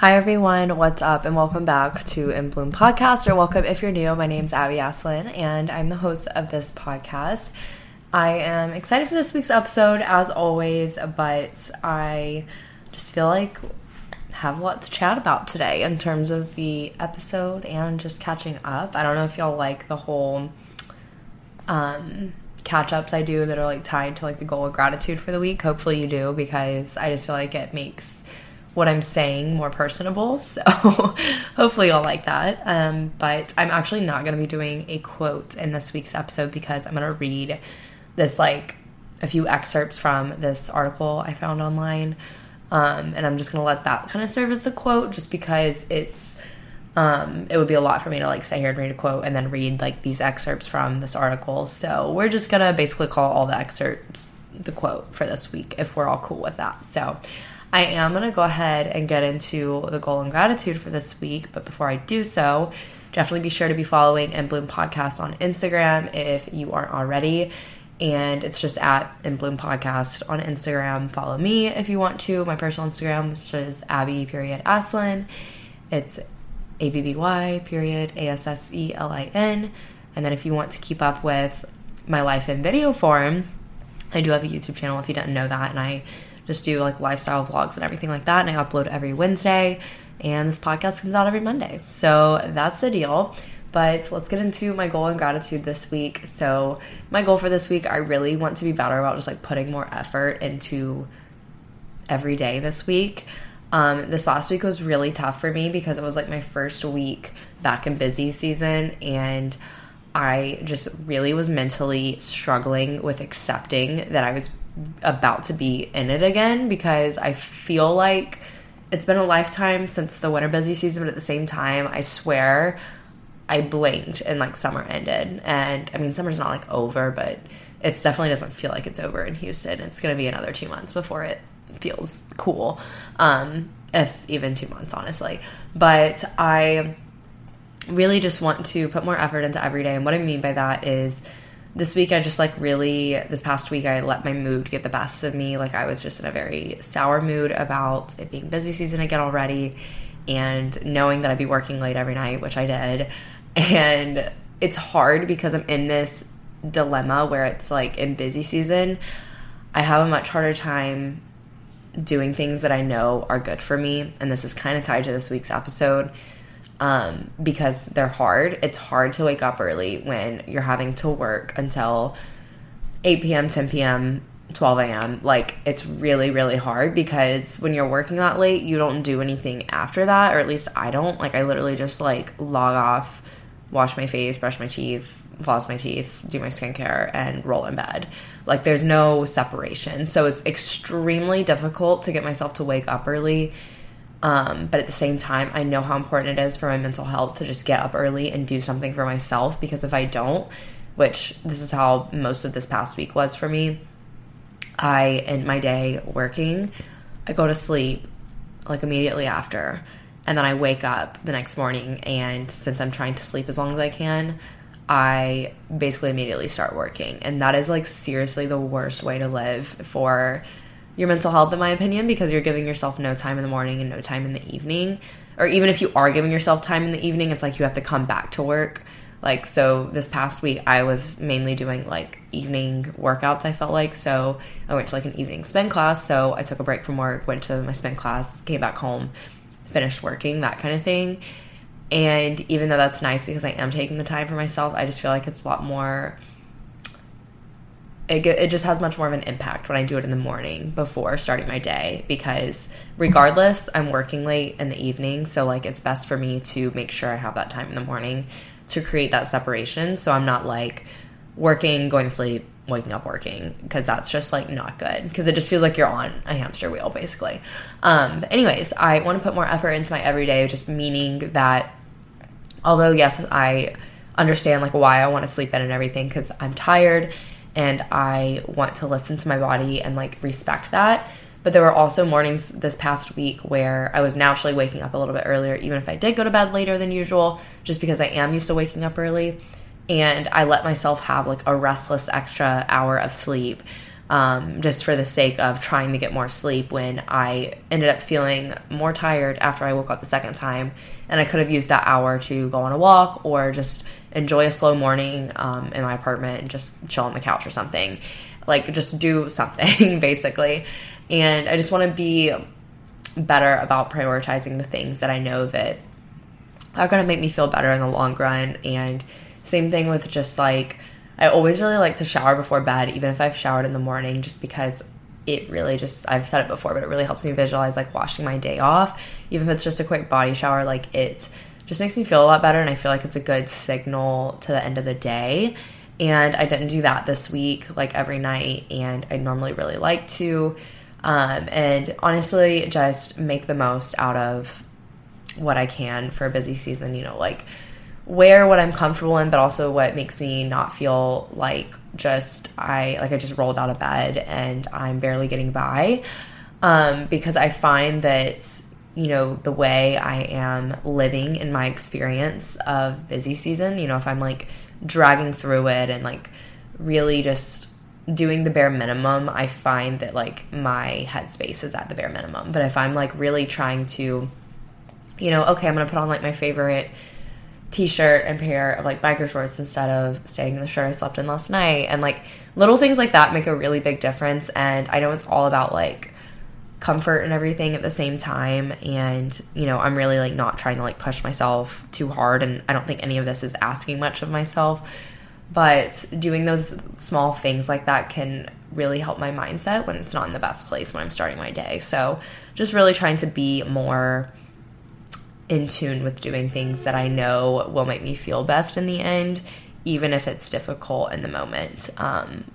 Hi everyone, what's up and welcome back to In Bloom Podcast, or welcome if you're new. My name's Abby Aslin and I'm the host of this podcast. I am excited for this week's episode as always, but I just feel like I have a lot to chat about today in terms of the episode and just catching up. I don't know if y'all like the whole catch-ups I do that are like tied to like the goal of gratitude for the week. Hopefully you do, because I just feel like it makes what I'm saying more personable, so hopefully you'll like that. But I'm actually not going to be doing a quote in this week's episode because I'm going to read this, like, a few excerpts from this article I found online, and I'm just going to let that kind of serve as the quote, just because it's it would be a lot for me to, like, sit here and read a quote and then read, like, these excerpts from this article. So we're just going to basically call all the excerpts the quote for this week if we're all cool with that. So I am going to go ahead and get into the goal and gratitude for this week, but before I do so, definitely be sure to be following In Bloom Podcast on Instagram if you aren't already, and it's just at In Bloom Podcast on Instagram. Follow me if you want to, my personal Instagram, which is Abby.Aslin. It's ABBY.ASSELIN, and then if you want to keep up with my life in video form, I do have a YouTube channel if you didn't know that, and I just do like lifestyle vlogs and everything like that, and I upload every Wednesday, and this podcast comes out every Monday. So that's the deal. But let's get into my goal and gratitude this week. So my goal for this week, I really want to be better about just like putting more effort into every day this week. This last week was really tough for me because it was like my first week back in busy season, and I just really was mentally struggling with accepting that I was about to be in it again, because I feel like it's been a lifetime since the winter busy season, but at the same time, I swear I blinked and like summer ended. And I mean, summer's not like over, but it definitely doesn't feel like it's over in Houston. It's going to be another 2 months before it feels cool, if even 2 months, honestly. But I really just want to put more effort into every day, and what I mean by that is this past week, I let my mood get the best of me. Like, I was just in a very sour mood about it being busy season again already, and knowing that I'd be working late every night, which I did. And it's hard because I'm in this dilemma where it's like, in busy season, I have a much harder time doing things that I know are good for me. And this is kind of tied to this week's episode, because they're hard. It's hard to wake up early when you're having to work until 8 p.m., 10 p.m., 12 a.m. Like, it's really, really hard, because when you're working that late, you don't do anything after that, or at least I don't. Like, I literally just, like, log off, wash my face, brush my teeth, floss my teeth, do my skincare, and roll in bed. Like, there's no separation. So it's extremely difficult to get myself to wake up early. But at the same time, I know how important it is for my mental health to just get up early and do something for myself, because if I don't, which this is how most of this past week was for me, I end my day working, I go to sleep like immediately after, and then I wake up the next morning, and since I'm trying to sleep as long as I can, I basically immediately start working. And that is like seriously the worst way to live for your mental health, in my opinion, because you're giving yourself no time in the morning and no time in the evening. Or even if you are giving yourself time in the evening, it's like you have to come back to work. Like, so this past week, I was mainly doing like evening workouts, I felt like. So I went to like an evening spin class. So I took a break from work, went to my spin class, came back home, finished working, that kind of thing. And even though that's nice because I am taking the time for myself, I just feel like it's a lot more, it just has much more of an impact when I do it in the morning before starting my day, because regardless, I'm working late in the evening, so like it's best for me to make sure I have that time in the morning to create that separation, so I'm not like working, going to sleep, waking up, working, because that's just like not good, because it just feels like you're on a hamster wheel basically. But anyways, I want to put more effort into my everyday, just meaning that although yes, I understand like why I want to sleep in and everything, because I'm tired and I want to listen to my body and like respect that. But there were also mornings this past week where I was naturally waking up a little bit earlier, even if I did go to bed later than usual, just because I am used to waking up early. And I let myself have like a restless extra hour of sleep just for the sake of trying to get more sleep, when I ended up feeling more tired after I woke up the second time, and I could have used that hour to go on a walk or just enjoy a slow morning in my apartment and just chill on the couch or something. Like, just do something, basically. And I just want to be better about prioritizing the things that I know that are going to make me feel better in the long run. And same thing with just, like, I always really like to shower before bed, even if I've showered in the morning, just because it really just, I've said it before, but it really helps me visualize, like, washing my day off. Even if it's just a quick body shower, like, it just makes me feel a lot better, and I feel like it's a good signal to the end of the day. And I didn't do that this week, like, every night, and I normally really like to. And honestly, just make the most out of what I can for a busy season, you know, like, wear what I'm comfortable in, but also what makes me not feel like just, I just rolled out of bed and I'm barely getting by. Because I find that, you know, the way I am living in my experience of busy season, you know, if I'm, like, dragging through it and, like, really just doing the bare minimum, I find that, like, my headspace is at the bare minimum. But if I'm, like, really trying to, you know, okay, I'm going to put on, like, my favorite t-shirt and pair of, like, biker shorts instead of staying in the shirt I slept in last night, and, like, little things like that make a really big difference. And I know it's all about, like, comfort and everything at the same time, and, you know, I'm really, like, not trying to, like, push myself too hard, and I don't think any of this is asking much of myself, but doing those small things like that can really help my mindset when it's not in the best place when I'm starting my day. So just really trying to be more in tune with doing things that I know will make me feel best in the end, even if it's difficult in the moment,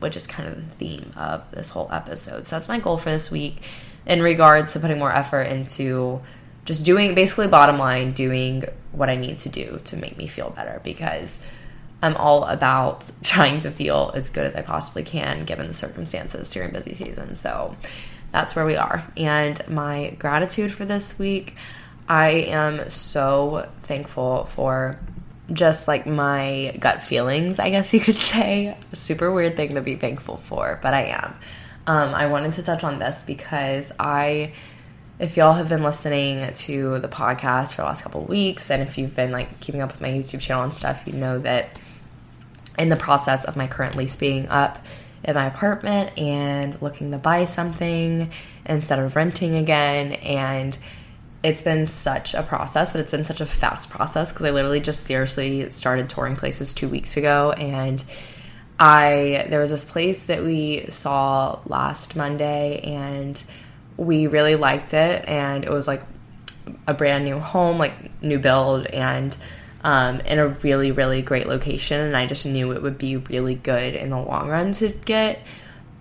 which is kind of the theme of this whole episode. So that's my goal for this week in regards to putting more effort into just doing, basically, bottom line, doing what I need to do to make me feel better, because I'm all about trying to feel as good as I possibly can given the circumstances during busy season. So that's where we are. And my gratitude for this week, I am so thankful for just, like, my gut feelings, I guess you could say. Super weird thing to be thankful for, but I am. I wanted to touch on this because if y'all have been listening to the podcast for the last couple of weeks, and if you've been, like, keeping up with my YouTube channel and stuff, you know that in the process of my current lease being up in my apartment and looking to buy something instead of renting again, and it's been such a process, but it's been such a fast process because I literally just seriously started touring places 2 weeks ago. And there was this place that we saw last Monday, and we really liked it, and it was, like, a brand new home, like, new build, and in a really, really great location, and I just knew it would be really good in the long run to get.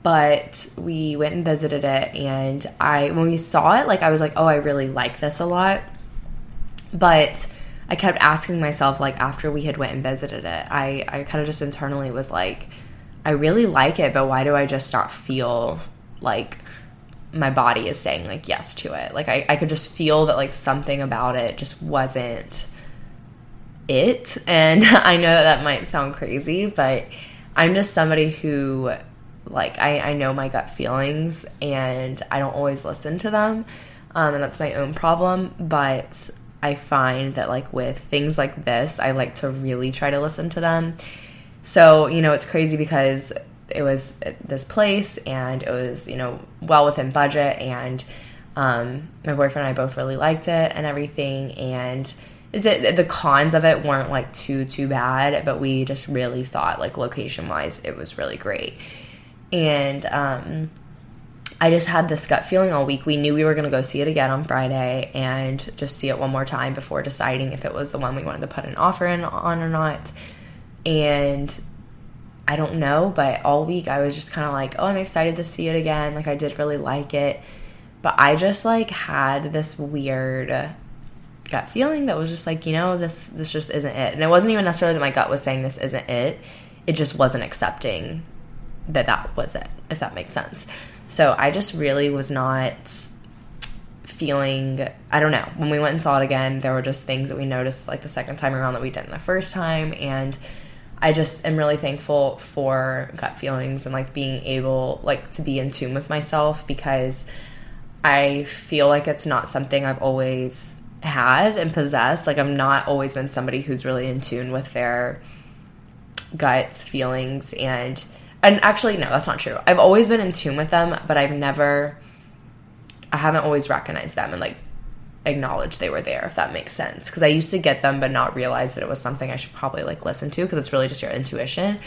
But we went and visited it, and when we saw it, like, I was like, oh, I really like this a lot. But I kept asking myself, like, after we had went and visited it, I kind of just internally was like, I really like it, but why do I just not feel like my body is saying, like, yes to it? Like, I could just feel that, like, something about it just wasn't it. And I know that might sound crazy, but I'm just somebody who, like, I know my gut feelings, and I don't always listen to them, and that's my own problem. But I find that, like, with things like this, I like to really try to listen to them. So, you know, it's crazy because it was this place, and it was, you know, well within budget, and my boyfriend and I both really liked it and everything, and the cons of it weren't, like, too bad, but we just really thought, like, location-wise, it was really great. And I just had this gut feeling all week. We knew we were going to go see it again on Friday and just see it one more time before deciding if it was the one we wanted to put an offer in on or not. And I don't know, but all week I was just kind of like, oh, I'm excited to see it again. Like, I did really like it. But I just, like, had this weird gut feeling that was just like, you know, this just isn't it. And it wasn't even necessarily that my gut was saying this isn't it. It just wasn't accepting that was it, if that makes sense. So I just really was not feeling, I don't know. When we went and saw it again, there were just things that we noticed, like, the second time around that we didn't the first time, and I just am really thankful for gut feelings and, like, being able, like, to be in tune with myself, because I feel like it's not something I've always had and possessed. Like, I've not always been somebody who's really in tune with their gut feelings and actually, no, that's not true. I've always been in tune with them, but I haven't always recognized them and, like, acknowledged they were there, if that makes sense. Because I used to get them but not realize that it was something I should probably, like, listen to, because it's really just your intuition.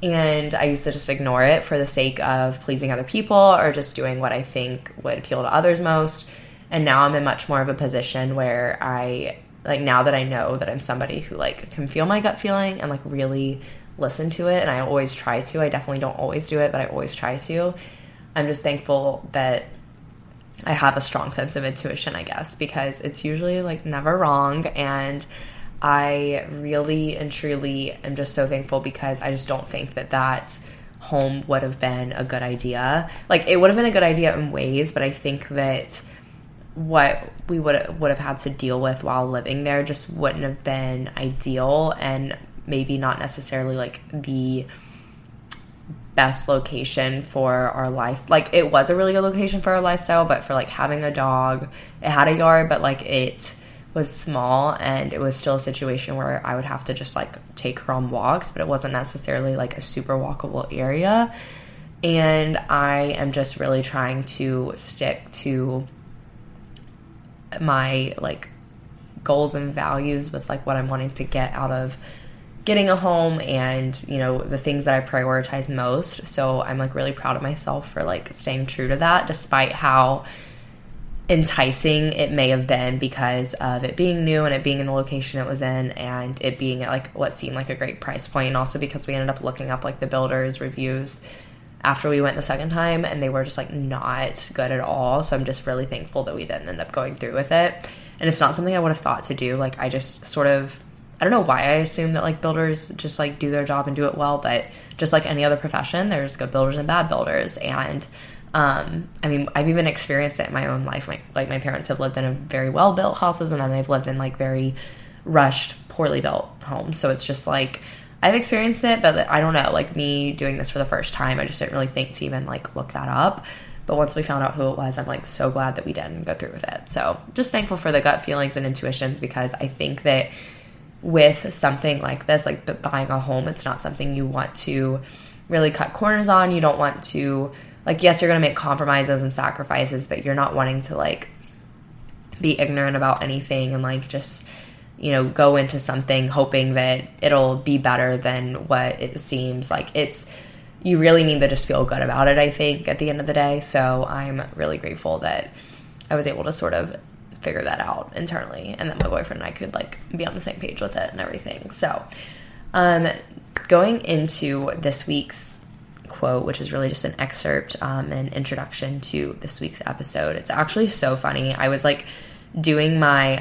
And I used to just ignore it for the sake of pleasing other people or just doing what I think would appeal to others most. And now I'm in much more of a position where I, like, now that I know that I'm somebody who, like, can feel my gut feeling and, like, really listen to it, and I always try to. I definitely don't always do it, but I always try to. I'm just thankful that I have a strong sense of intuition, I guess, because it's usually, like, never wrong, and I really and truly am just so thankful, because I just don't think that home would have been a good idea. Like, it would have been a good idea in ways, but I think that what we would have had to deal with while living there just wouldn't have been ideal, and maybe not necessarily, like, the best location for our life. Like, it was a really good location for our lifestyle, but for, like, having a dog, it had a yard, but, like, it was small, and it was still a situation where I would have to just, like, take her on walks, but it wasn't necessarily, like, a super walkable area. And I am just really trying to stick to my, like, goals and values with, like, what I'm wanting to get out of getting a home, and, you know, the things that I prioritize most. So I'm, like, really proud of myself for, like, staying true to that, despite how enticing it may have been because of it being new and it being in the location it was in and it being at, like, what seemed like a great price point. And also because we ended up looking up, like, the builder's reviews after we went the second time, and they were just, like, not good at all. So I'm just really thankful that we didn't end up going through with it. And it's not something I would have thought to do. Like, I just sort of, I don't know why I assume that, like, builders just, like, do their job and do it well, but just like any other profession, there's good builders and bad builders. And, I mean, I've even experienced it in my own life. Like, my parents have lived in a very well-built houses, and then they've lived in, like, very rushed, poorly built homes. So it's just, like, I've experienced it, but I don't know, like, me doing this for the first time, I just didn't really think to even, like, look that up. But once we found out who it was, I'm, like, so glad that we didn't go through with it. So just thankful for the gut feelings and intuitions, because I think that with something like this, like buying a home, it's not something you want to really cut corners on. You don't want to, like, yes, you're going to make compromises and sacrifices, but you're not wanting to, like, be ignorant about anything and, like, just, you know, go into something hoping that it'll be better than what it seems like. You really need to just feel good about it, I think, at the end of the day. So I'm really grateful that I was able to sort of figure that out internally, and then my boyfriend and I could, like, be on the same page with it and everything. So going into this week's quote, which is really just an excerpt, an introduction to this week's episode. It's actually so funny. I was, like, doing my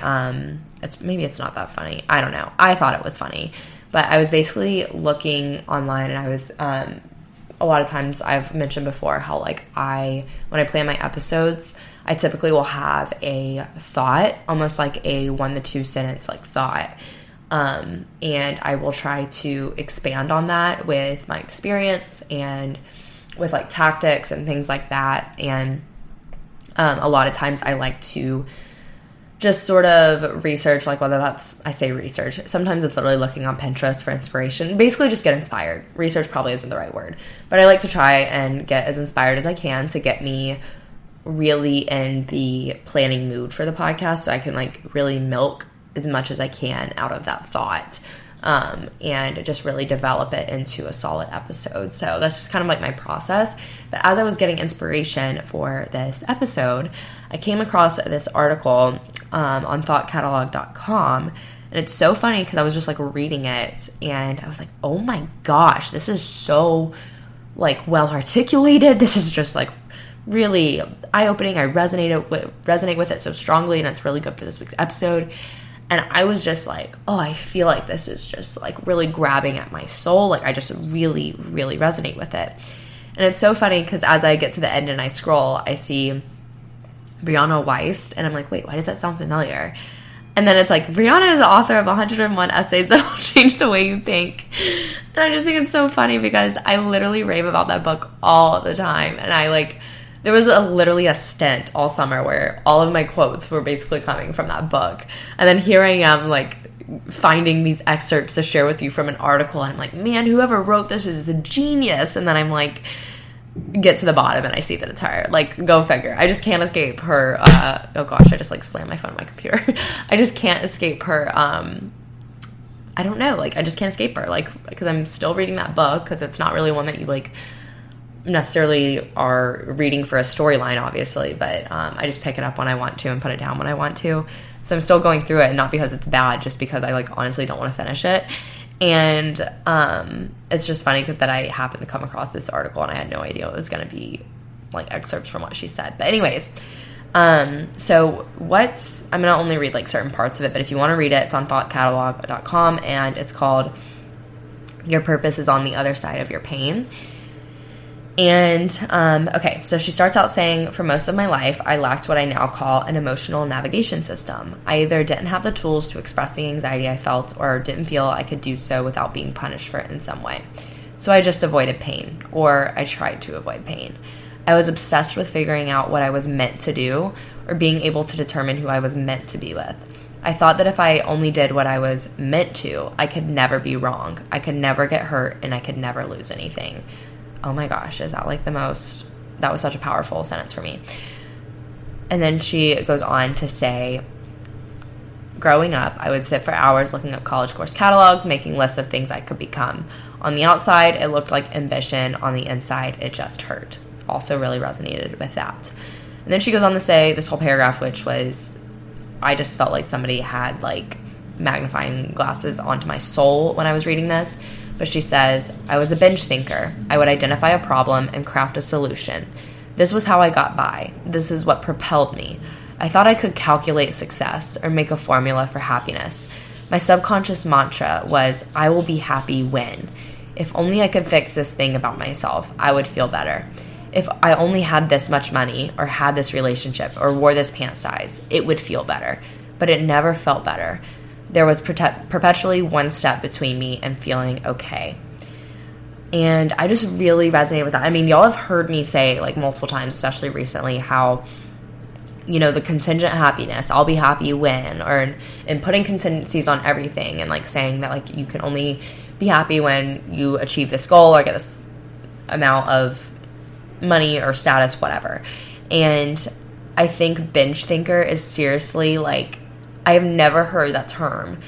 maybe it's not that funny, I don't know. I thought it was funny, but I was basically looking online, and I was a lot of times I've mentioned before how, like, when I plan my episodes, I typically will have a thought, almost like a 1 to 2 sentence, like, thought. And I will try to expand on that with my experience and with, like, tactics and things like that. And a lot of times I like to just sort of research, like, whether that's, I say research, sometimes it's literally looking on Pinterest for inspiration, basically just get inspired. Research probably isn't the right word, but I like to try and get as inspired as I can to get me really in the planning mood for the podcast, so I can, like, really milk as much as I can out of that thought, and just really develop it into a solid episode. So that's just kind of, like, my process. But as I was getting inspiration for this episode, I came across this article on thoughtcatalog.com, and it's so funny because I was just, like, reading it, and I was like, oh my gosh, this is so, like, well articulated. This is just, like, really eye-opening. I resonate with it so strongly, and it's really good for this week's episode. And I was just like, oh, I feel like this is just, like, really grabbing at my soul. Like, I just really, really resonate with it. And it's so funny because as I get to the end and I scroll, I see Brianna Wiest, and I'm like, wait, why does that sound familiar? And then it's like, Brianna is the author of 101 essays that will change the way you think. And I just think it's so funny because I literally rave about that book all the time. And I like, there was literally a stint all summer where all of my quotes were basically coming from that book. And then here I am like finding these excerpts to share with you from an article. And I'm like, man, whoever wrote this is the genius. And then I'm like, get to the bottom and I see that it's her. Like, go figure. I just can't escape her oh gosh, I just like slammed my phone on my computer. I just can't escape her I don't know, like I just can't escape her, like, because I'm still reading that book because it's not really one that you like necessarily are reading for a storyline, obviously, but I just pick it up when I want to and put it down when I want to. So I'm still going through it, and not because it's bad, just because I like honestly don't want to finish it. And it's just funny that I happened to come across this article, and I had no idea it was going to be like excerpts from what she said. But anyways, so what's – I'm going to only read like certain parts of it, but if you want to read it, it's on thoughtcatalog.com, and it's called Your Purpose is on the Other Side of Your Pain. And, okay, so she starts out saying, for most of my life, I lacked what I now call an emotional navigation system. I either didn't have the tools to express the anxiety I felt or didn't feel I could do so without being punished for it in some way. So I just avoided pain, or I tried to avoid pain. I was obsessed with figuring out what I was meant to do or being able to determine who I was meant to be with. I thought that if I only did what I was meant to, I could never be wrong. I could never get hurt, and I could never lose anything. Oh my gosh, is that like the most, that was such a powerful sentence for me. And then she goes on to say, growing up, I would sit for hours looking up college course catalogs, making lists of things I could become. On the outside, it looked like ambition. On the inside, it just hurt. Also really resonated with that. And then she goes on to say this whole paragraph, which was, I just felt like somebody had like magnifying glasses onto my soul when I was reading this. But she says, I was a binge thinker. I would identify a problem and craft a solution. This was how I got by. This is what propelled me. I thought I could calculate success or make a formula for happiness. My subconscious mantra was, I will be happy when. If only I could fix this thing about myself, I would feel better. If I only had this much money or had this relationship or wore this pant size, it would feel better. But it never felt better. There was perpetually one step between me and feeling okay. And I just really resonated with that. I mean, y'all have heard me say, like, multiple times, especially recently, how, you know, the contingent happiness, I'll be happy when, or and putting contingencies on everything and, like, saying that, like, you can only be happy when you achieve this goal or get this amount of money or status, whatever. And I think binge thinker is seriously, like, I have never heard that term.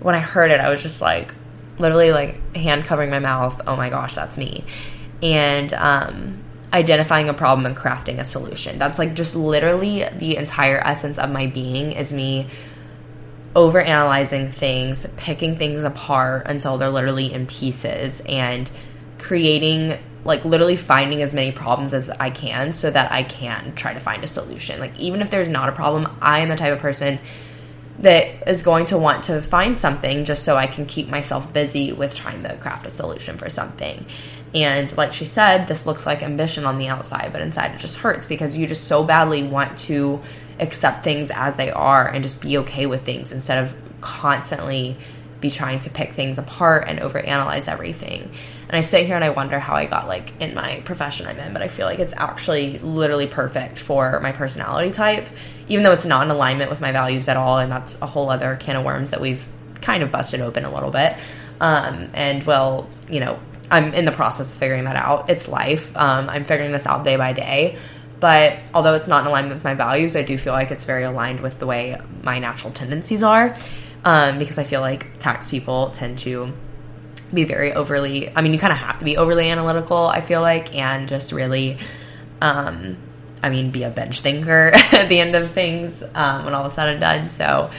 When I heard it, I was just like, literally like hand covering my mouth. Oh my gosh, that's me. And identifying a problem and crafting a solution. That's like just literally the entire essence of my being is me overanalyzing things, picking things apart until they're literally in pieces and creating, like literally finding as many problems as I can so that I can try to find a solution. Like even if there's not a problem, I am the type of person that is going to want to find something just so I can keep myself busy with trying to craft a solution for something. And like she said, this looks like ambition on the outside, but inside it just hurts because you just so badly want to accept things as they are and just be okay with things instead of constantly be trying to pick things apart and overanalyze everything. And I sit here and I wonder how I got like in my profession I'm in, but I feel like it's actually literally perfect for my personality type, even though it's not in alignment with my values at all. And that's a whole other can of worms that we've kind of busted open a little bit. And well, you know, I'm in the process of figuring that out. It's life. I'm figuring this out day by day. But although it's not in alignment with my values, I do feel like it's very aligned with the way my natural tendencies are. Because I feel like tax people tend to be very overly, I mean, you kind of have to be overly analytical, I feel like, and just really, I mean, be a bench thinker at the end of things when all is said and done. So,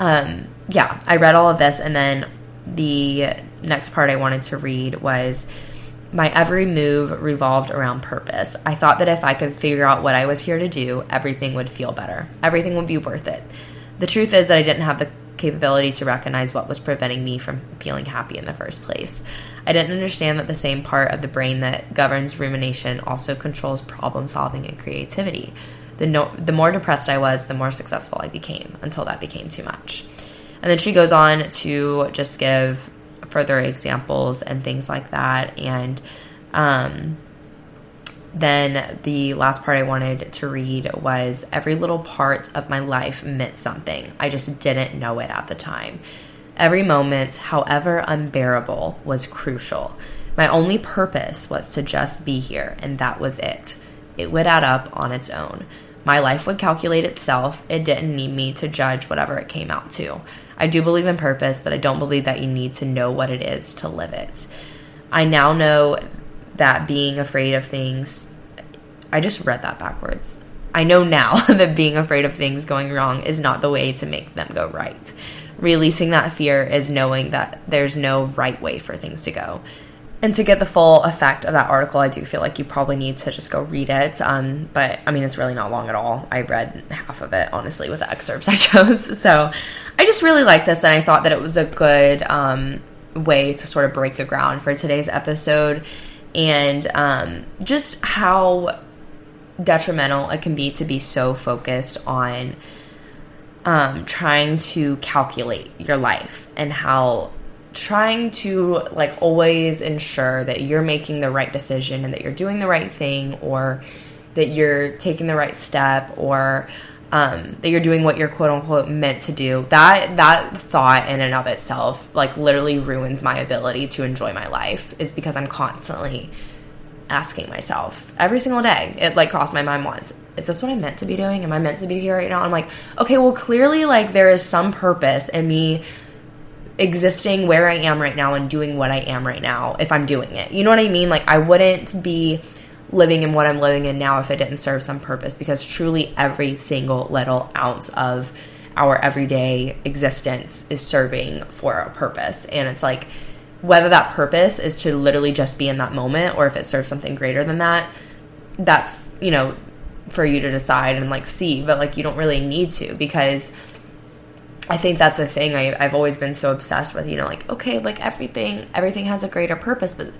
yeah, I read all of this, and then the next part I wanted to read was my every move revolved around purpose. I thought that if I could figure out what I was here to do, everything would feel better. Everything would be worth it. The truth is that I didn't have the capability to recognize what was preventing me from feeling happy in the first place. I didn't understand that the same part of the brain that governs rumination also controls problem solving and creativity. the more depressed I was, the more successful I became, until that became too much. And then she goes on to just give further examples and things like that. And then the last part I wanted to read was, every little part of my life meant something. I just didn't know it at the time. Every moment, however unbearable, was crucial. My only purpose was to just be here, and that was it. It would add up on its own. My life would calculate itself. It didn't need me to judge whatever it came out to. I do believe in purpose, but I don't believe that you need to know what it is to live it. I now know that being afraid of things... I just read that backwards. I know now that being afraid of things going wrong is not the way to make them go right. Releasing that fear is knowing that there's no right way for things to go. And to get the full effect of that article, I do feel like you probably need to just go read it. But, I mean, it's really not long at all. I read half of it, honestly, with the excerpts I chose. So I just really like this, and I thought that it was a good way to sort of break the ground for today's episode, and just how detrimental it can be to be so focused on trying to calculate your life, and how trying to like always ensure that you're making the right decision and that you're doing the right thing, or that you're taking the right step, or that you're doing what you're quote unquote meant to do. That thought in and of itself like literally ruins my ability to enjoy my life, is because I'm constantly asking myself every single day. It like crossed my mind once. Is this what I meant to be doing? Am I meant to be here right now? I'm like, okay, well, clearly like there is some purpose in me existing where I am right now and doing what I am right now, if I'm doing it. You know what I mean? Like, I wouldn't be living in what I'm living in now if it didn't serve some purpose, because truly every single little ounce of our everyday existence is serving for a purpose. And it's like, whether that purpose is to literally just be in that moment, or if it serves something greater than that, that's, you know, for you to decide and like see. But like, you don't really need to, because I think that's a thing I've always been so obsessed with, you know, like, okay, like everything has a greater purpose, but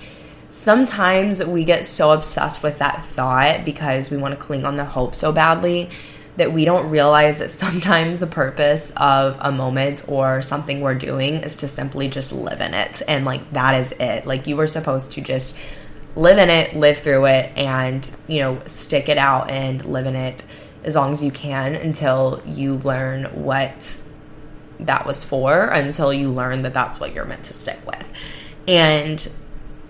sometimes we get so obsessed with that thought because we want to cling on the hope so badly that we don't realize that sometimes the purpose of a moment or something we're doing is to simply just live in it. And like, that is it. Like, you were supposed to just live in it, live through it, and, you know, stick it out and live in it as long as you can until you learn what that was for, until you learn that that's what you're meant to stick with. And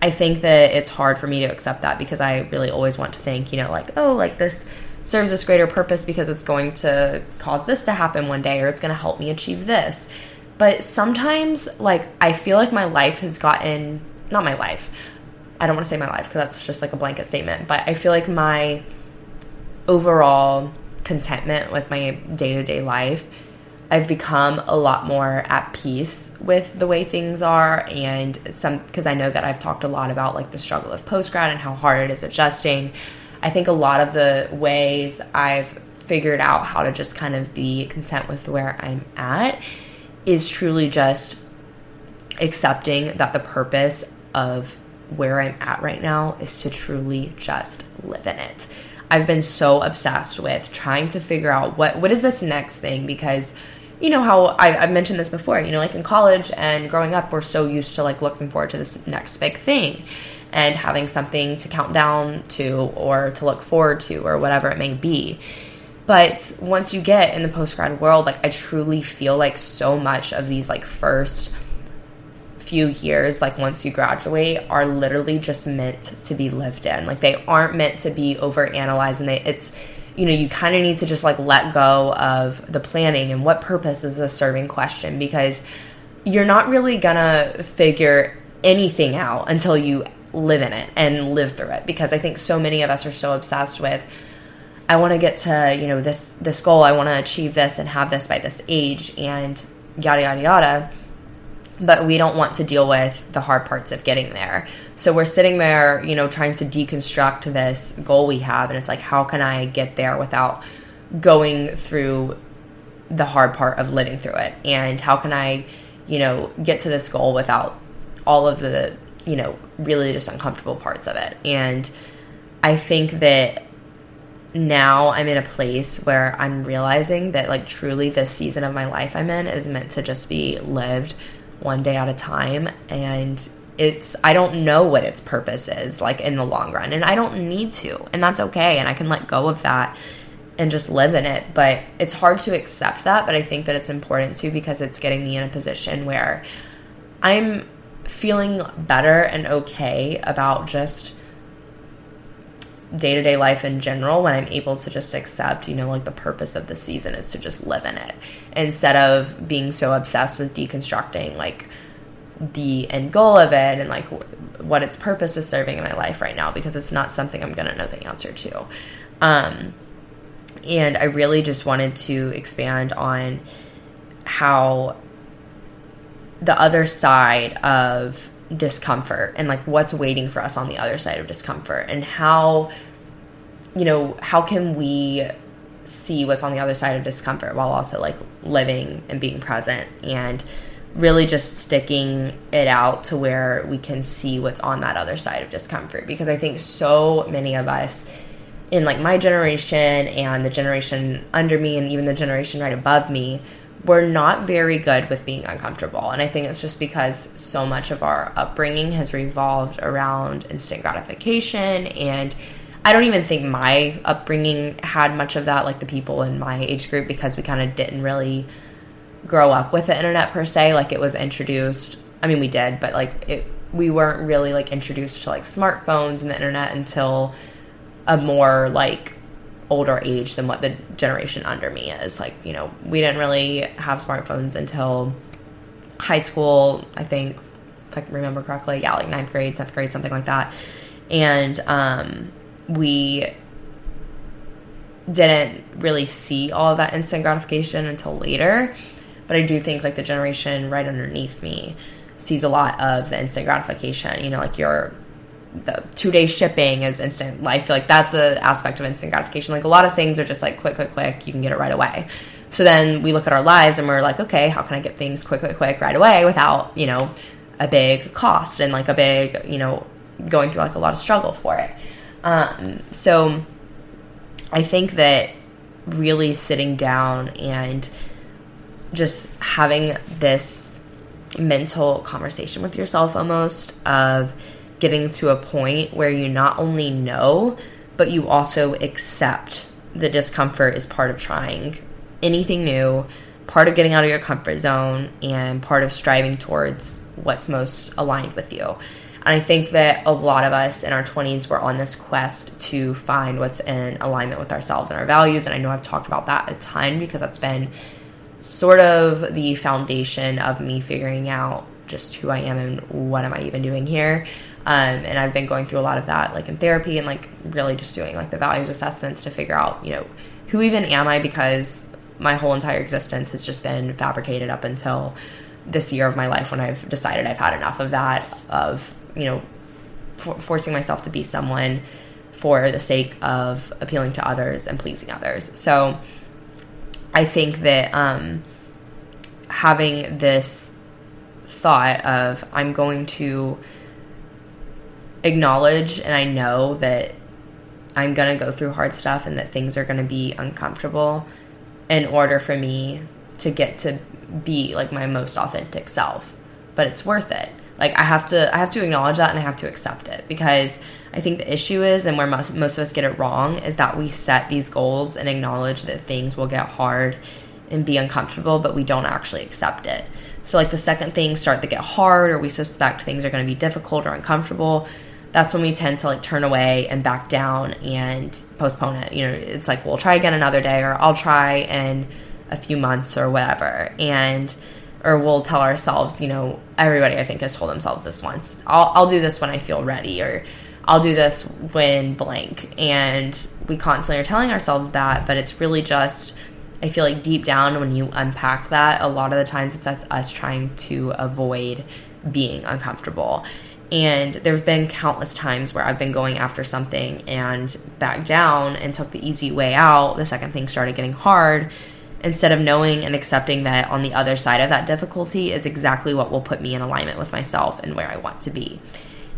I think that it's hard for me to accept that, because I really always want to think, you know, like, oh, like this serves this greater purpose because it's going to cause this to happen one day, or it's going to help me achieve this. But sometimes, like, I feel like my life has gotten, not my life, I don't want to say my life, because that's just like a blanket statement, but I feel like my overall contentment with my day-to-day life, I've become a lot more at peace with the way things are, and because I know that I've talked a lot about like the struggle of post-grad and how hard it is adjusting. I think a lot of the ways I've figured out how to just kind of be content with where I'm at is truly just accepting that the purpose of where I'm at right now is to truly just live in it. I've been so obsessed with trying to figure out what is this next thing, because you know how I've mentioned this before, you know, like in college and growing up, we're so used to like looking forward to this next big thing and having something to count down to, or to look forward to, or whatever it may be. But once you get in the post-grad world, like I truly feel like so much of these like first few years, like once you graduate, are literally just meant to be lived in. Like they aren't meant to be overanalyzed, and it's, you know, you kind of need to just like let go of the planning and what purpose is a serving question, because you're not really gonna figure anything out until you live in it and live through it. Because I think so many of us are so obsessed with, I want to get to, you know, this goal, I want to achieve this and have this by this age, and yada yada yada. But we don't want to deal with the hard parts of getting there. So we're sitting there, you know, trying to deconstruct this goal we have. And it's like, how can I get there without going through the hard part of living through it? And how can I, you know, get to this goal without all of the, you know, really just uncomfortable parts of it? And I think that now I'm in a place where I'm realizing that, like, truly this season of my life I'm in is meant to just be lived one day at a time, and I don't know what its purpose is, like, in the long run, and I don't need to, and that's okay, and I can let go of that and just live in it. But it's hard to accept that, but I think that it's important too, because it's getting me in a position where I'm feeling better and okay about just day-to-day life in general when I'm able to just accept, you know, like, the purpose of the season is to just live in it, instead of being so obsessed with deconstructing, like, the end goal of it and, like, what its purpose is serving in my life right now, because it's not something I'm going to know the answer to. And I really just wanted to expand on how the other side of discomfort and, like, what's waiting for us on the other side of discomfort, and how, you know, how can we see what's on the other side of discomfort while also, like, living and being present, and really just sticking it out to where we can see what's on that other side of discomfort. Because I think so many of us in, like, my generation and the generation under me and even the generation right above me, we're not very good with being uncomfortable. And I think it's just because so much of our upbringing has revolved around instant gratification. And I don't even think my upbringing had much of that, like the people in my age group, because we kind of didn't really grow up with the internet per se. Like, it was introduced, I mean, we did, but, like, we weren't really, like, introduced to, like, smartphones and the internet until a more, like, older age than what the generation under me is. Like, you know, we didn't really have smartphones until high school, I think, if I can remember correctly. Yeah, like, 9th grade, 10th grade, something like that. And we didn't really see all of that instant gratification until later. But I do think, like, the generation right underneath me sees a lot of the instant gratification, you know, like, the 2-day shipping is instant. I feel like that's an aspect of instant gratification. Like, a lot of things are just, like, quick, quick, quick. You can get it right away. So then we look at our lives and we're like, okay, how can I get things quick, quick, quick right away without, you know, a big cost and, like, a big, you know, going through, like, a lot of struggle for it. So I think that really sitting down and just having this mental conversation with yourself almost of getting to a point where you not only know, but you also accept the discomfort is part of trying anything new, part of getting out of your comfort zone, and part of striving towards what's most aligned with you. And I think that a lot of us in our 20s were on this quest to find what's in alignment with ourselves and our values. And I know I've talked about that a ton, because that's been sort of the foundation of me figuring out just who I am and what am I even doing here. And I've been going through a lot of that, like, in therapy, and, like, really just doing, like, the values assessments to figure out, you know, who even am I, because my whole entire existence has just been fabricated up until this year of my life when I've decided I've had enough of that, of, you know, forcing myself to be someone for the sake of appealing to others and pleasing others. So I think that having this thought of, I'm going to acknowledge, and I know that I'm going to go through hard stuff and that things are going to be uncomfortable in order for me to get to be, like, my most authentic self, but it's worth it. Like, I have to acknowledge that, and I have to accept it, because I think the issue is, and where most of us get it wrong, is that we set these goals and acknowledge that things will get hard and be uncomfortable, but we don't actually accept it. So, like, the second things start to get hard, or we suspect things are going to be difficult or uncomfortable, that's when we tend to, like, turn away and back down and postpone it. You know, it's like, we'll try again another day, or I'll try in a few months or whatever. And or we'll tell ourselves, you know, everybody I think has told themselves this once, I'll do this when I feel ready, or I'll do this when blank. And we constantly are telling ourselves that, but it's really just, I feel like deep down when you unpack that, a lot of the times it's us trying to avoid being uncomfortable. And there's been countless times where I've been going after something and backed down and took the easy way out the second thing started getting hard, instead of knowing and accepting that on the other side of that difficulty is exactly what will put me in alignment with myself and where I want to be.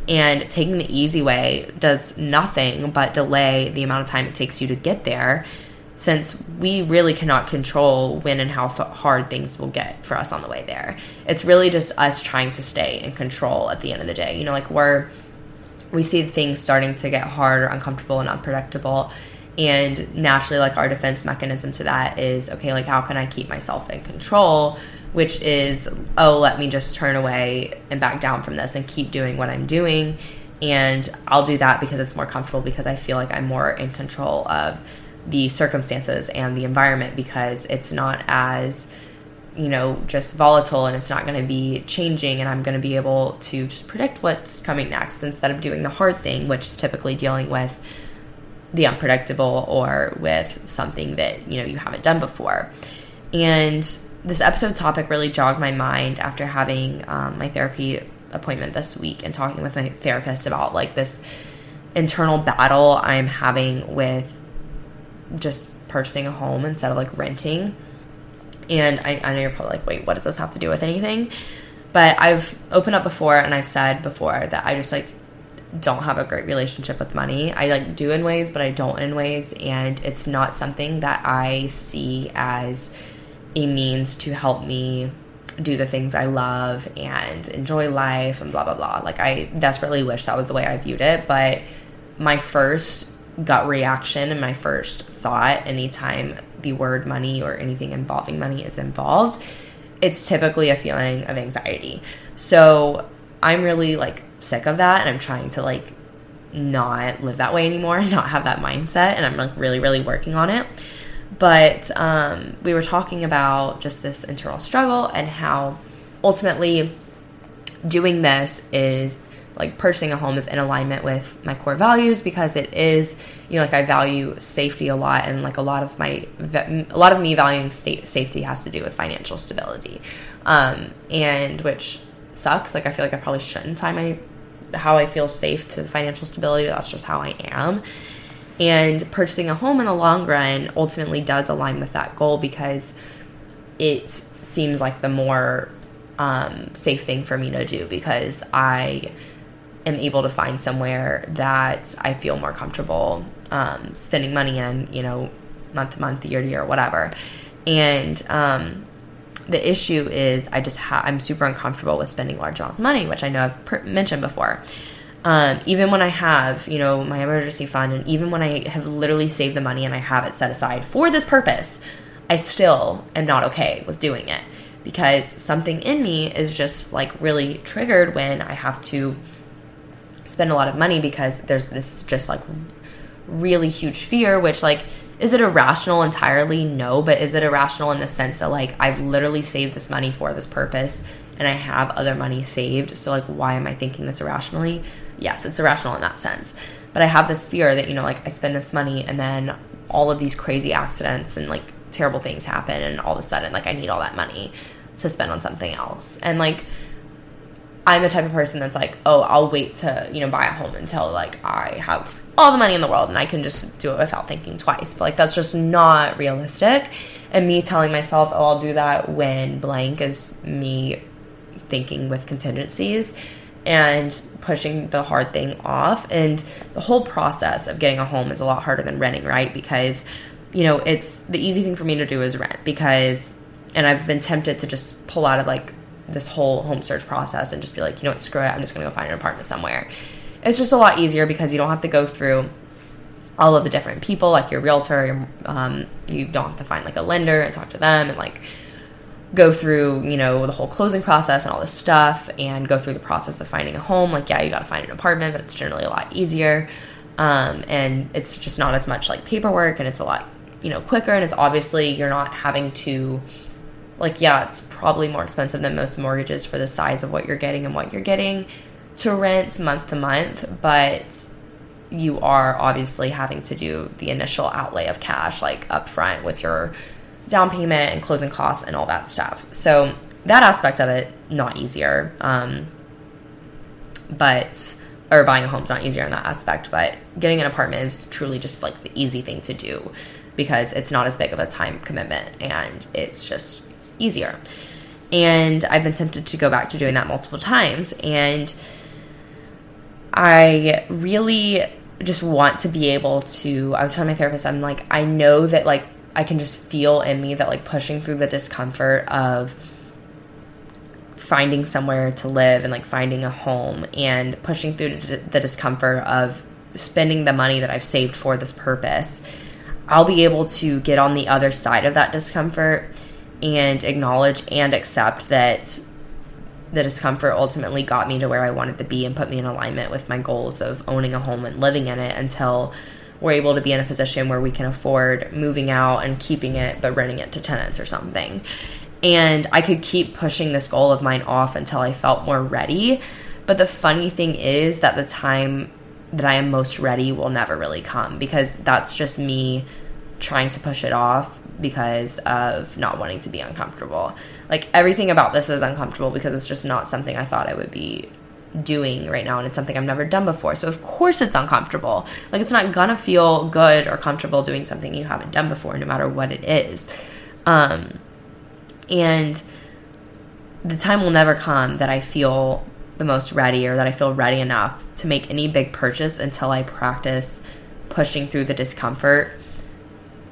And taking the easy way does nothing but delay the amount of time it takes you to get there, since we really cannot control when and how hard things will get for us on the way there. It's really just us trying to stay in control at the end of the day. You know, like we see things starting to get hard or uncomfortable and unpredictable, and naturally, like, our defense mechanism to that is, okay, like, how can I keep myself in control? Which is, oh, let me just turn away and back down from this and keep doing what I'm doing. And I'll do that because it's more comfortable, because I feel like I'm more in control of the circumstances and the environment, because it's not as, you know, just volatile, and it's not going to be changing, and I'm going to be able to just predict what's coming next instead of doing the hard thing, which is typically dealing with the unpredictable or with something that, you know, you haven't done before. And this episode topic really jogged my mind after having my therapy appointment this week and talking with my therapist about, like, this internal battle I'm having with just purchasing a home instead of, like, renting. And I know you're probably like, wait, what does this have to do with anything? But I've opened up before, and I've said before that I just, like, don't have a great relationship with money. I, like, do in ways, but I don't in ways. And it's not something that I see as a means to help me do the things I love and enjoy life and blah, blah, blah. Like, I desperately wish that was the way I viewed it. But my first gut reaction and my first thought anytime the word money or anything involving money is involved, it's typically a feeling of anxiety. So I'm really, like, sick of that, and I'm trying to, like, not live that way anymore and not have that mindset, and I'm, like, really, really working on it. But we were talking about just this internal struggle and how ultimately doing this is, like, purchasing a home is in alignment with my core values, because it is, you know, like, I value safety a lot, and, like, a lot of me valuing safety has to do with financial stability, and which sucks. Like, I feel like I probably shouldn't tie how I feel safe to financial stability, but that's just how I am. And purchasing a home in the long run ultimately does align with that goal, because it seems like the more safe thing for me to do, because I am able to find somewhere that I feel more comfortable spending money in, you know, month to month, year to year, whatever. And the issue is I just I'm super uncomfortable with spending large amounts of money, which I know I've mentioned before. Even when I have, you know, my emergency fund, and even when I have literally saved the money and I have it set aside for this purpose, I still am not okay with doing it, because something in me is just, like, really triggered when I have to spend a lot of money, because there's this just, like, really huge fear, which, like, is it irrational entirely? No, but is it irrational in the sense that, like, I've literally saved this money for this purpose, and I have other money saved, so, like, why am I thinking this irrationally? Yes, it's irrational in that sense. But I have this fear that, you know, like, I spend this money and then all of these crazy accidents and, like, terrible things happen, and all of a sudden, like, I need all that money to spend on something else. And, like, I'm the type of person that's like, oh, I'll wait to, you know, buy a home until, like, I have all the money in the world and I can just do it without thinking twice. But, like, that's just not realistic. And me telling myself, oh, I'll do that when blank, is me thinking with contingencies and pushing the hard thing off. And the whole process of getting a home is a lot harder than renting, right? Because, you know, it's the easy thing for me to do is rent, because, and I've been tempted to just pull out of, like, this whole home search process and just be like, you know what, screw it, I'm just going to go find an apartment somewhere. It's just a lot easier because you don't have to go through all of the different people, like your realtor, you don't have to find, like, a lender and talk to them and, like, go through, you know, the whole closing process and all this stuff, and go through the process of finding a home. Like, yeah, you got to find an apartment, but it's generally a lot easier. And it's just not as much, like, paperwork, and it's a lot, you know, quicker, and it's obviously you're not having to, like, yeah, it's probably more expensive than most mortgages for the size of what you're getting and what you're getting to rent month to month, but you are obviously having to do the initial outlay of cash, like, up front with your down payment and closing costs and all that stuff. So that aspect of it, not easier, or buying a home is not easier in that aspect, but getting an apartment is truly just, like, the easy thing to do, because it's not as big of a time commitment, and it's just easier. And I've been tempted to go back to doing that multiple times. And I really just want to be able to, I was telling my therapist, I'm like, I know that like I can just feel in me that like pushing through the discomfort of finding somewhere to live and like finding a home and pushing through the discomfort of spending the money that I've saved for this purpose, I'll be able to get on the other side of that discomfort and acknowledge and accept that the discomfort ultimately got me to where I wanted to be and put me in alignment with my goals of owning a home and living in it until we're able to be in a position where we can afford moving out and keeping it but renting it to tenants or something. And I could keep pushing this goal of mine off until I felt more ready. But the funny thing is that the time that I am most ready will never really come, because that's just me trying to push it off because of not wanting to be uncomfortable. Like, everything about this is uncomfortable because it's just not something I thought I would be doing right now, and it's something I've never done before. So of course it's uncomfortable. Like, it's not gonna feel good or comfortable doing something you haven't done before, no matter what it is. And the time will never come that I feel the most ready or that I feel ready enough to make any big purchase until I practice pushing through the discomfort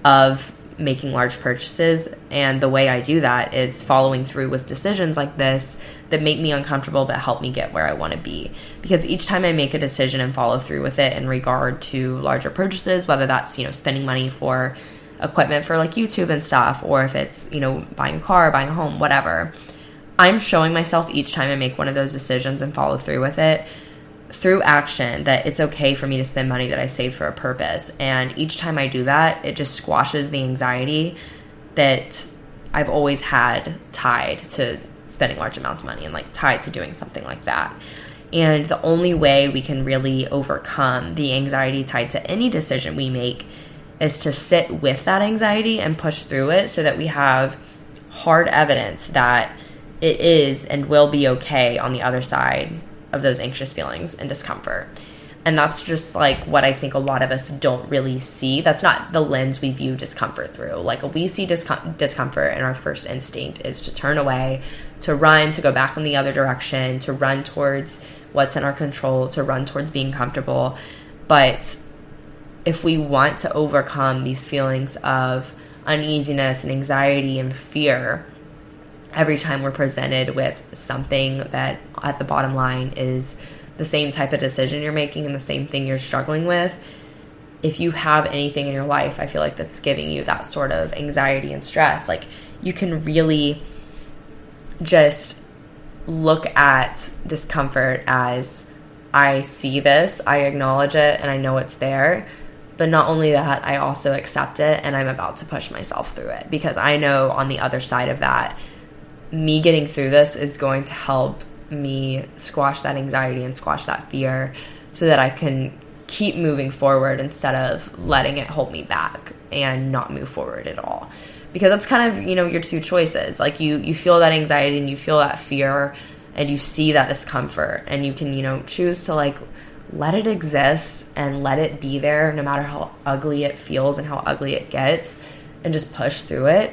of making large purchases. And the way I do that is following through with decisions like this that make me uncomfortable but help me get where I want to be. Because each time I make a decision and follow through with it in regard to larger purchases, whether that's, you know, spending money for equipment for like YouTube and stuff, or if it's, you know, buying a car, buying a home, whatever, I'm showing myself each time I make one of those decisions and follow through with it through action that it's okay for me to spend money that I saved for a purpose. And each time I do that, it just squashes the anxiety that I've always had tied to spending large amounts of money and like tied to doing something like that. And the only way we can really overcome the anxiety tied to any decision we make is to sit with that anxiety and push through it so that we have hard evidence that it is and will be okay on the other side of those anxious feelings and discomfort. And that's just like what I think a lot of us don't really see. That's not the lens we view discomfort through. Like, we see discomfort and our first instinct is to turn away, to run, to go back in the other direction, to run towards what's in our control, to run towards being comfortable. But if we want to overcome these feelings of uneasiness and anxiety and fear every time we're presented with something that at the bottom line is the same type of decision you're making and the same thing you're struggling with, if you have anything in your life, I feel like that's giving you that sort of anxiety and stress, like, you can really just look at discomfort as, I see this, I acknowledge it, and I know it's there. But not only that, I also accept it, and I'm about to push myself through it, because I know on the other side of that, me getting through this is going to help me squash that anxiety and squash that fear so that I can keep moving forward instead of letting it hold me back and not move forward at all. Because that's kind of, you know, your two choices. Like, you feel that anxiety and you feel that fear and you see that discomfort, and you can, you know, choose to like let it exist and let it be there no matter how ugly it feels and how ugly it gets, and just push through it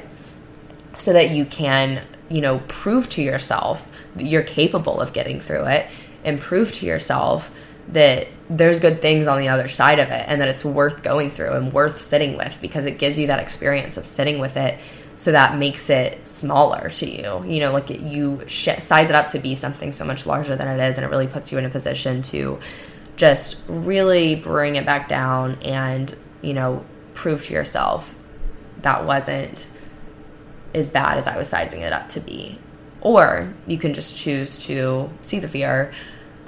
so that you can, you know, prove to yourself that you're capable of getting through it, and prove to yourself that there's good things on the other side of it and that it's worth going through and worth sitting with, because it gives you that experience of sitting with it. So that makes it smaller to you, you know, like you size it up to be something so much larger than it is, and it really puts you in a position to just really bring it back down and, you know, prove to yourself that wasn't as bad as I was sizing it up to be. Or you can just choose to see the fear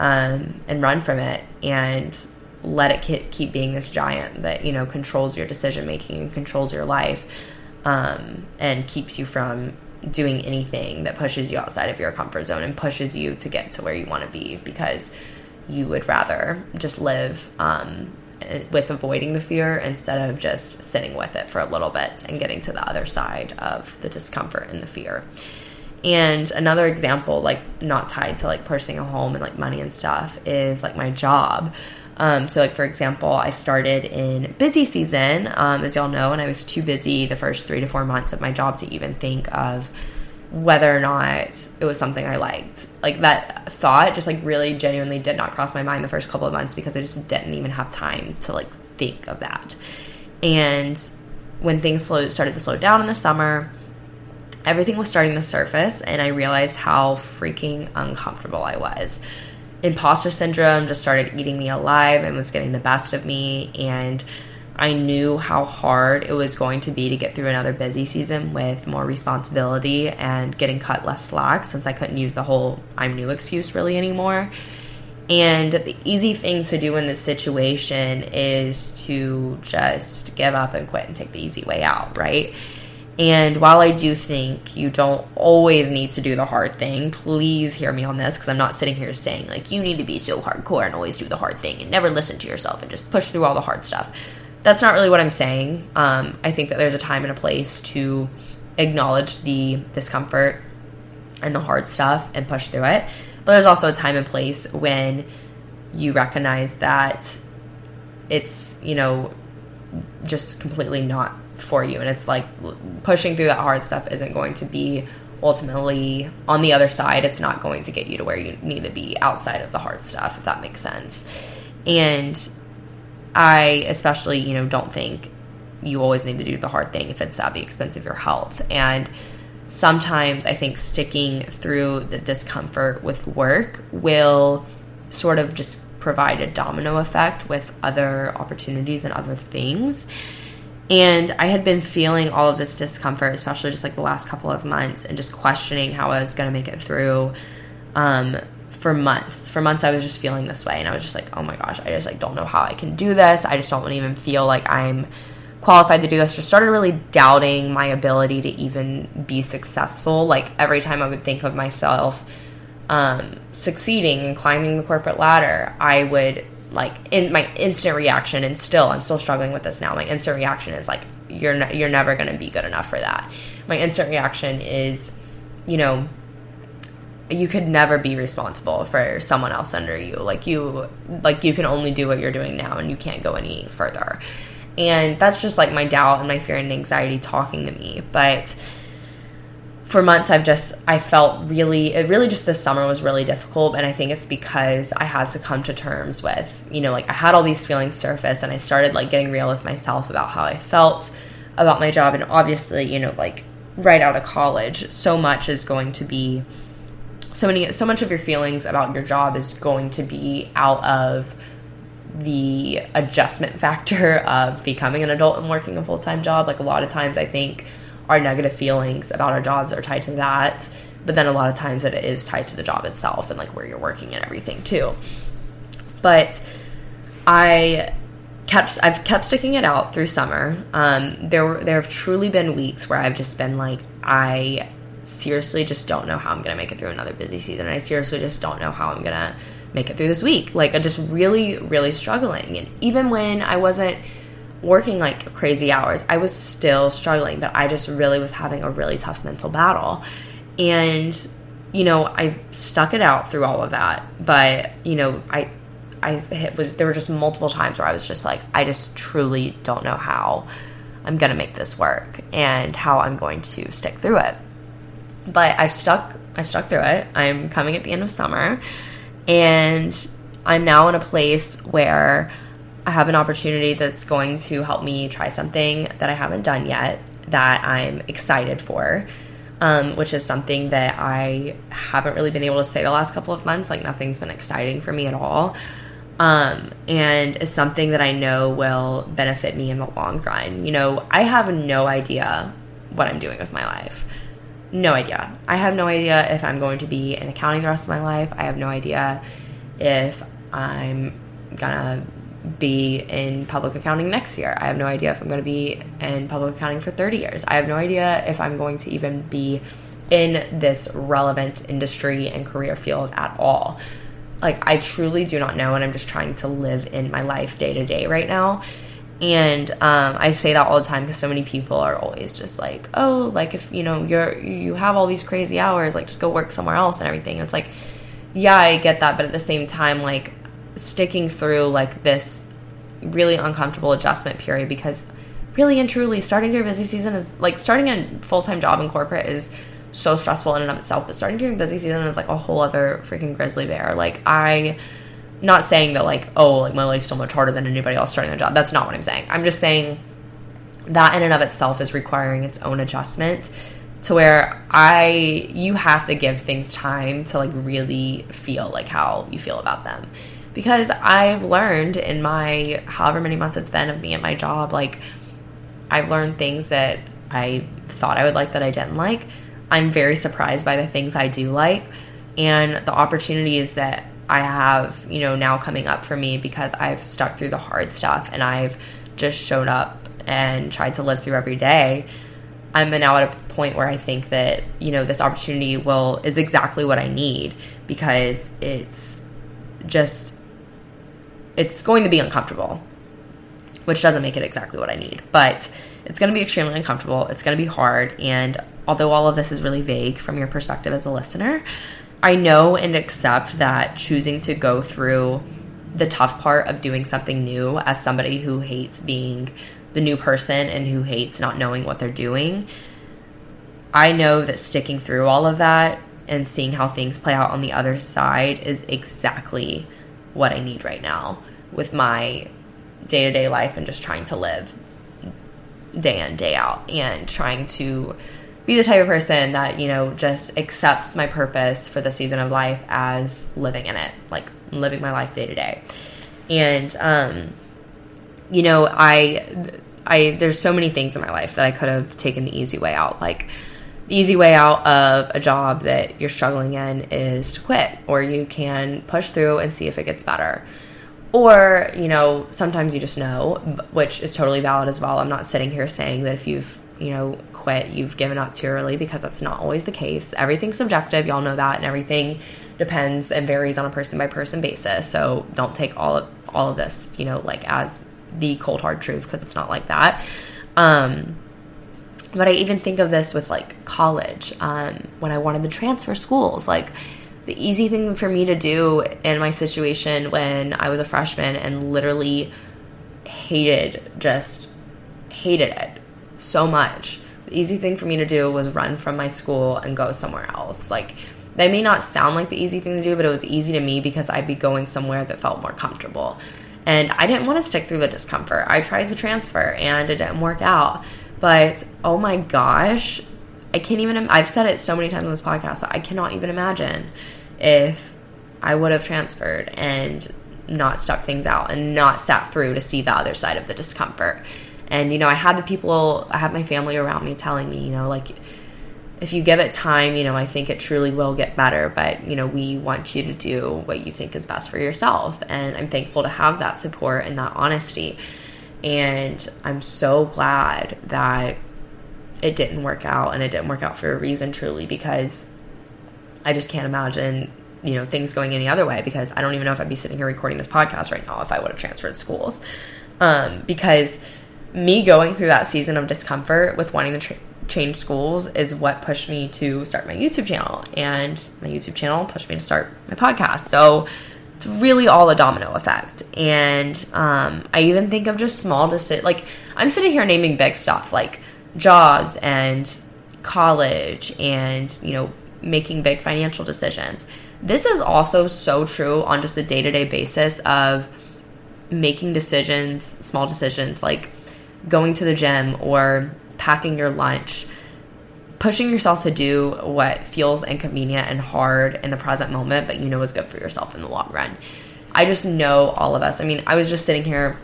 and run from it and let it keep being this giant that, you know, controls your decision making and controls your life. And keeps you from doing anything that pushes you outside of your comfort zone and pushes you to get to where you want to be, because you would rather just live with avoiding the fear instead of just sitting with it for a little bit and getting to the other side of the discomfort and the fear. And another example, like not tied to like purchasing a home and like money and stuff, is like my job. So like, for example, I started in busy season, as y'all know, and I was too busy the first 3 to 4 months of my job to even think of whether or not it was something I liked. Like, that thought just, like, really genuinely did not cross my mind the first couple of months because I just didn't even have time to, like, think of that. And when things started to slow down in the summer, everything was starting to surface, and I realized how freaking uncomfortable I was. Imposter syndrome just started eating me alive and was getting the best of me, and I knew how hard it was going to be to get through another busy season with more responsibility and getting cut less slack, since I couldn't use the whole I'm new excuse really anymore. And the easy thing to do in this situation is to just give up and quit and take the easy way out, right? And while I do think you don't always need to do the hard thing, please hear me on this, because I'm not sitting here saying, like, you need to be so hardcore and always do the hard thing and never listen to yourself and just push through all the hard stuff. That's not really what I'm saying. I think that there's a time and a place to acknowledge the discomfort and the hard stuff and push through it. But there's also a time and place when you recognize that it's, you know, just completely not for you. And it's like, pushing through that hard stuff isn't going to be ultimately on the other side. It's not going to get you to where you need to be outside of the hard stuff, if that makes sense. And I especially, you know, don't think you always need to do the hard thing if it's at the expense of your health. And sometimes I think sticking through the discomfort with work will sort of just provide a domino effect with other opportunities and other things. And I had been feeling all of this discomfort, especially just like the last couple of months, and just questioning how I was going to make it through. For months I was just feeling this way, and I was just like, oh my gosh, I just like don't know how I can do this. I just don't even feel like I'm qualified to do this. Just started really doubting my ability to even be successful. Like, every time I would think of myself succeeding and climbing the corporate ladder, I would like, in my instant reaction, and still I'm still struggling with this now, my instant reaction is like, you're never going to be good enough for that. My instant reaction is, you know, you could never be responsible for someone else under you. Like you can only do what you're doing now, and you can't go any further. And that's just like my doubt and my fear and anxiety talking to me. But for months, I felt just this summer was really difficult. And I think it's because I had to come to terms with, you know, like, I had all these feelings surface, and I started like getting real with myself about how I felt about my job. And obviously, you know, like, right out of college, so much of your feelings about your job is going to be out of the adjustment factor of becoming an adult and working a full-time job. Like, a lot of times I think our negative feelings about our jobs are tied to that, but then a lot of times it is tied to the job itself and like where you're working and everything too. But I've kept sticking it out through summer. There have truly been weeks where I've just been like, I seriously just don't know how I'm gonna make it through another busy season. I seriously just don't know how I'm gonna make it through this week. Like, I just really, really struggling. And even when I wasn't working like crazy hours, I was still struggling, but I just really was having a really tough mental battle. And, you know, I stuck it out through all of that. But, you know, there were just multiple times where I was just like, I just truly don't know how I'm gonna make this work and how I'm going to stick through it. But I've stuck through it. I'm coming at the end of summer, and I'm now in a place where I have an opportunity that's going to help me try something that I haven't done yet that I'm excited for, which is something that I haven't really been able to say the last couple of months. Like, nothing's been exciting for me at all. And it's something that I know will benefit me in the long run. You know, I have no idea what I'm doing with my life. No idea. I have no idea if I'm going to be in accounting the rest of my life. I have no idea if I'm gonna be in public accounting next year. I have no idea if I'm gonna be in public accounting for 30 years. I have no idea if I'm going to even be in this relevant industry and career field at all. Like, I truly do not know, and I'm just trying to live in my life day to day right now. And I say that all the time because so many people are always just like, oh, like, if you know you have all these crazy hours, like, just go work somewhere else and everything. And it's like, yeah, I get that, but at the same time, like, sticking through like this really uncomfortable adjustment period, because really and truly starting your busy season is like starting a full-time job in corporate is so stressful in and of itself, but starting during busy season is like a whole other freaking grizzly bear. Like, I'm not saying that like, oh, like my life's so much harder than anybody else starting their job. That's not what I'm saying. I'm just saying that in and of itself is requiring its own adjustment to where you have to give things time to like really feel like how you feel about them. Because I've learned in my however many months it's been of me at my job, like I've learned things that I thought I would like that I didn't like. I'm very surprised by the things I do like and the opportunities that I have, you know, now coming up for me because I've stuck through the hard stuff and I've just showed up and tried to live through every day. I'm now at a point where I think that, you know, this opportunity is exactly what I need because it's going to be uncomfortable, which doesn't make it exactly what I need, but it's going to be extremely uncomfortable. It's going to be hard. And although all of this is really vague from your perspective as a listener, I know and accept that choosing to go through the tough part of doing something new as somebody who hates being the new person and who hates not knowing what they're doing, I know that sticking through all of that and seeing how things play out on the other side is exactly what I need right now with my day-to-day life and just trying to live day in, day out and trying to be the type of person that, you know, just accepts my purpose for the season of life as living in it, like living my life day to day. And, you know, there's so many things in my life that I could have taken the easy way out. Like the easy way out of a job that you're struggling in is to quit, or you can push through and see if it gets better. Or, you know, sometimes you just know, which is totally valid as well. I'm not sitting here saying that if you've, you know, quit, you've given up too early, because that's not always the case. Everything's subjective. Y'all know that. And everything depends and varies on a person by person basis. So don't take all of this, you know, like as the cold hard truth, because it's not like that. But I even think of this with like college, when I wanted to transfer schools, like the easy thing for me to do in my situation when I was a freshman and literally hated it so much. The easy thing for me to do was run from my school and go somewhere else. Like, that may not sound like the easy thing to do, but it was easy to me because I'd be going somewhere that felt more comfortable. And I didn't want to stick through the discomfort. I tried to transfer and it didn't work out. But, oh my gosh, I can't even, I've said it so many times on this podcast, but I cannot even imagine if I would have transferred and not stuck things out and not sat through to see the other side of the discomfort. And, you know, I had my family around me telling me, you know, like, if you give it time, you know, I think it truly will get better. But, you know, we want you to do what you think is best for yourself. And I'm thankful to have that support and that honesty. And I'm so glad that it didn't work out, and it didn't work out for a reason, truly, because I just can't imagine, you know, things going any other way, because I don't even know if I'd be sitting here recording this podcast right now if I would have transferred schools. Because me going through that season of discomfort with wanting to change schools is what pushed me to start my YouTube channel, and my YouTube channel pushed me to start my podcast. So it's really all a domino effect. And I even think of just small like, I'm sitting here naming big stuff like jobs and college and, you know, making big financial decisions. This is also so true on just a day-to-day basis of making decisions, small decisions, like going to the gym or packing your lunch, pushing yourself to do what feels inconvenient and hard in the present moment, but you know is good for yourself in the long run. I just know all of us. I mean, I was just sitting here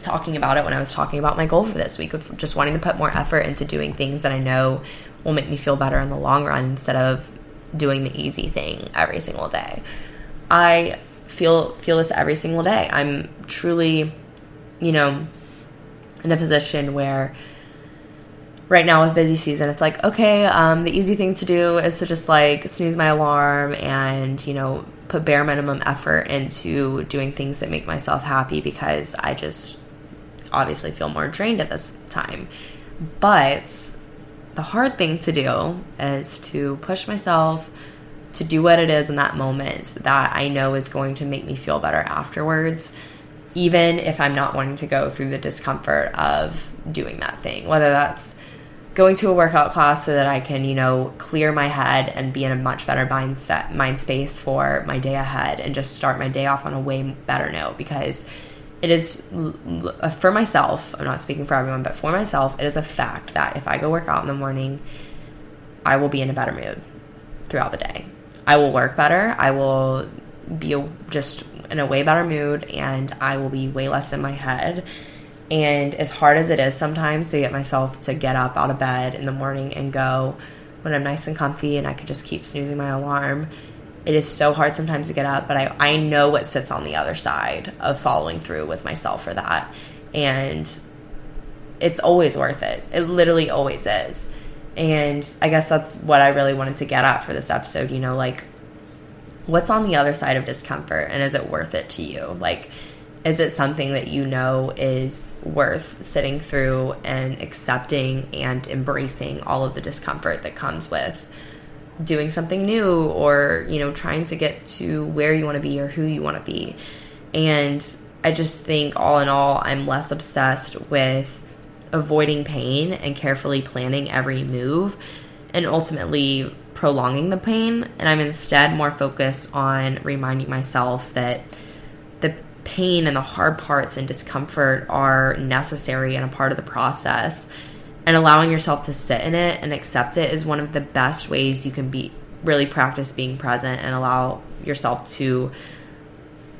talking about it when I was talking about my goal for this week, of just wanting to put more effort into doing things that I know will make me feel better in the long run instead of doing the easy thing every single day. I feel this every single day. I'm truly, you know, in a position where right now with busy season, it's like, okay, the easy thing to do is to just like snooze my alarm and, you know, put bare minimum effort into doing things that make myself happy, because I just obviously feel more drained at this time. But the hard thing to do is to push myself to do what it is in that moment that I know is going to make me feel better afterwards, even if I'm not wanting to go through the discomfort of doing that thing, whether that's going to a workout class so that I can, you know, clear my head and be in a much better mind space for my day ahead and just start my day off on a way better note, because it is, for myself, I'm not speaking for everyone, but for myself, it is a fact that if I go work out in the morning, I will be in a better mood throughout the day. I will work better. I will be just in a way better mood, and I will be way less in my head. And as hard as it is sometimes to get myself to get up out of bed in the morning and go when I'm nice and comfy and I could just keep snoozing my alarm, it is so hard sometimes to get up, but I know what sits on the other side of following through with myself for that. And it's always worth it. It literally always is. And I guess that's what I really wanted to get at for this episode, you know, like, what's on the other side of discomfort, and is it worth it to you? Like, is it something that you know is worth sitting through and accepting and embracing all of the discomfort that comes with doing something new, or, you know, trying to get to where you want to be or who you want to be? And I just think all in all, I'm less obsessed with avoiding pain and carefully planning every move and ultimately prolonging the pain. And I'm instead more focused on reminding myself that the pain and the hard parts and discomfort are necessary and a part of the process, and allowing yourself to sit in it and accept it is one of the best ways you can be really practice being present and allow yourself to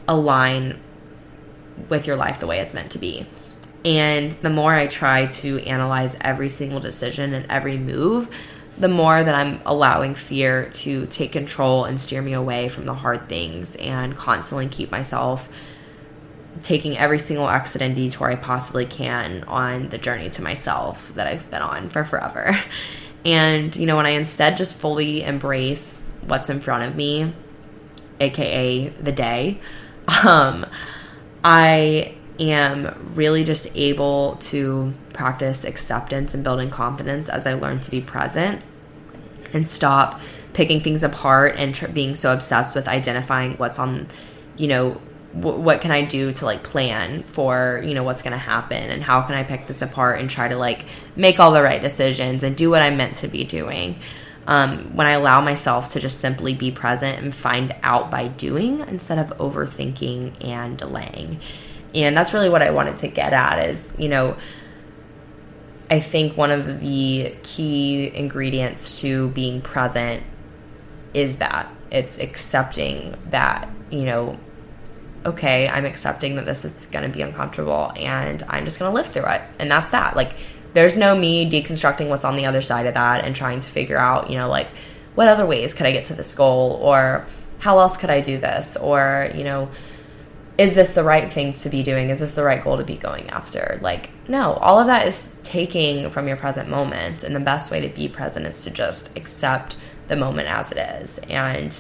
align with your life the way it's meant to be. And the more I try to analyze every single decision and every move, the more that I'm allowing fear to take control and steer me away from the hard things, and constantly keep myself taking every single exit and detour I possibly can on the journey to myself that I've been on for forever. And, you know, when I instead just fully embrace what's in front of me, aka the day, I am really just able to practice acceptance and building confidence as I learn to be present and stop picking things apart and being so obsessed with identifying what's on, you know, what can I do to, like, plan for, you know, what's going to happen, and how can I pick this apart and try to, like, make all the right decisions and do what I'm meant to be doing. When I allow myself to just simply be present and find out by doing instead of overthinking and delaying. And that's really what I wanted to get at is, you know, I think one of the key ingredients to being present is that it's accepting that, you know, okay, I'm accepting that this is going to be uncomfortable, and I'm just going to live through it. And that's that. Like, there's no me deconstructing what's on the other side of that and trying to figure out, you know, like, what other ways could I get to this goal, or how else could I do this, or, you know, is this the right thing to be doing? Is this the right goal to be going after? Like, no, all of that is taking from your present moment. And the best way to be present is to just accept the moment as it is, and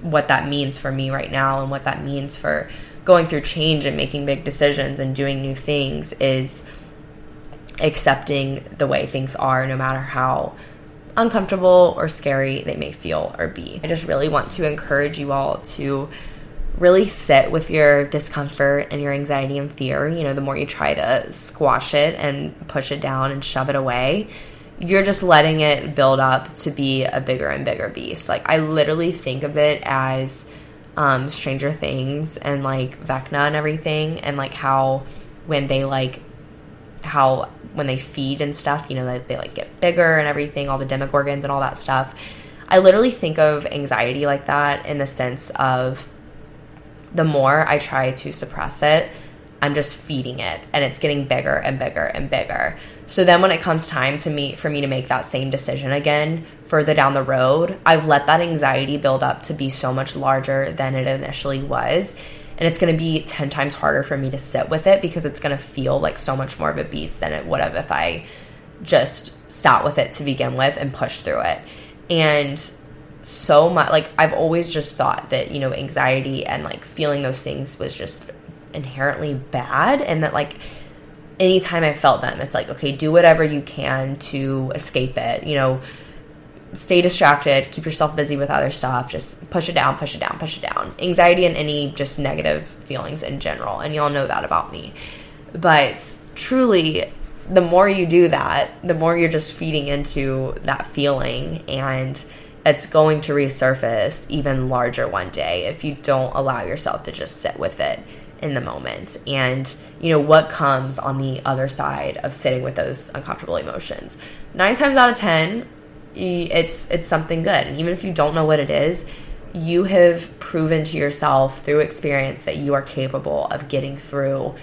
what that means for me right now, and what that means for going through change and making big decisions and doing new things is accepting the way things are, no matter how uncomfortable or scary they may feel or be. I just really want to encourage you all to really sit with your discomfort and your anxiety and fear. You know, the more you try to squash it and push it down and shove it away, you're just letting it build up to be a bigger and bigger beast. Like, I literally think of it as Stranger Things and, like, Vecna and everything, and, like, how when they feed and stuff, you know, they like get bigger and everything, all the demogorgons and all that stuff. I literally think of anxiety like that, in the sense of the more I try to suppress it, I'm just feeding it, and it's getting bigger and bigger and bigger. So then when it comes time for me to make that same decision again further down the road, I've let that anxiety build up to be so much larger than it initially was. And it's going to be 10 times harder for me to sit with it, because it's going to feel like so much more of a beast than it would have if I just sat with it to begin with and pushed through it. And so much, like, I've always just thought that, you know, anxiety and, like, feeling those things was just inherently bad, and that, like, anytime I felt them, it's like, okay, do whatever you can to escape it, you know, stay distracted, keep yourself busy with other stuff, just push it down, push it down, push it down. Anxiety and any just negative feelings in general, and y'all know that about me. But truly, the more you do that, the more you're just feeding into that feeling, and it's going to resurface even larger one day if you don't allow yourself to just sit with it in the moment. And you know what comes on the other side of sitting with those uncomfortable emotions. 9 times out of 10, it's something good. And even if you don't know what it is, you have proven to yourself through experience that you are capable of getting through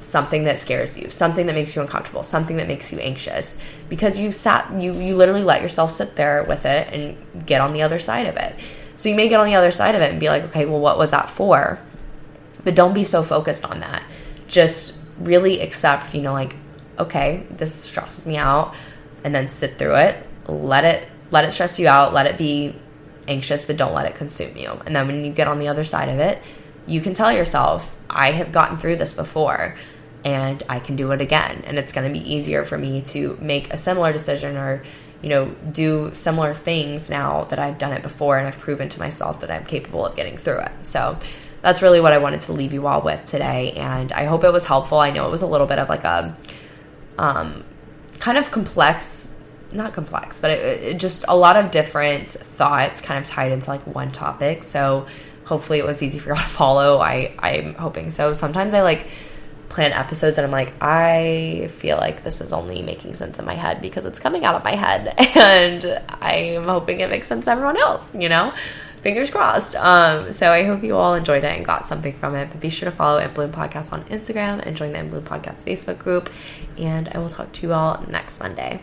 something that scares you, something that makes you uncomfortable, something that makes you anxious, because you literally let yourself sit there with it and get on the other side of it. So you may get on the other side of it and be like, okay, well, what was that for? But don't be so focused on that. Just really accept, like, okay, this stresses me out, and then sit through it. Let it stress you out. Let it be anxious, but don't let it consume you. And then when you get on the other side of it, you can tell yourself, I have gotten through this before and I can do it again. And it's going to be easier for me to make a similar decision or, do similar things now that I've done it before and I've proven to myself that I'm capable of getting through it. So that's really what I wanted to leave you all with today. And I hope it was helpful. I know it was a little bit of like a kind of complex, not complex, but it just a lot of different thoughts kind of tied into like one topic. So hopefully it was easy for y'all to follow. I'm hoping so. Sometimes I like plan episodes and I'm like, I feel like this is only making sense in my head because it's coming out of my head, and I'm hoping it makes sense to everyone else, Fingers crossed. So I hope you all enjoyed it and got something from it. But be sure to follow In Bloom Podcast on Instagram and join the In Bloom Podcast Facebook group. And I will talk to you all next Monday.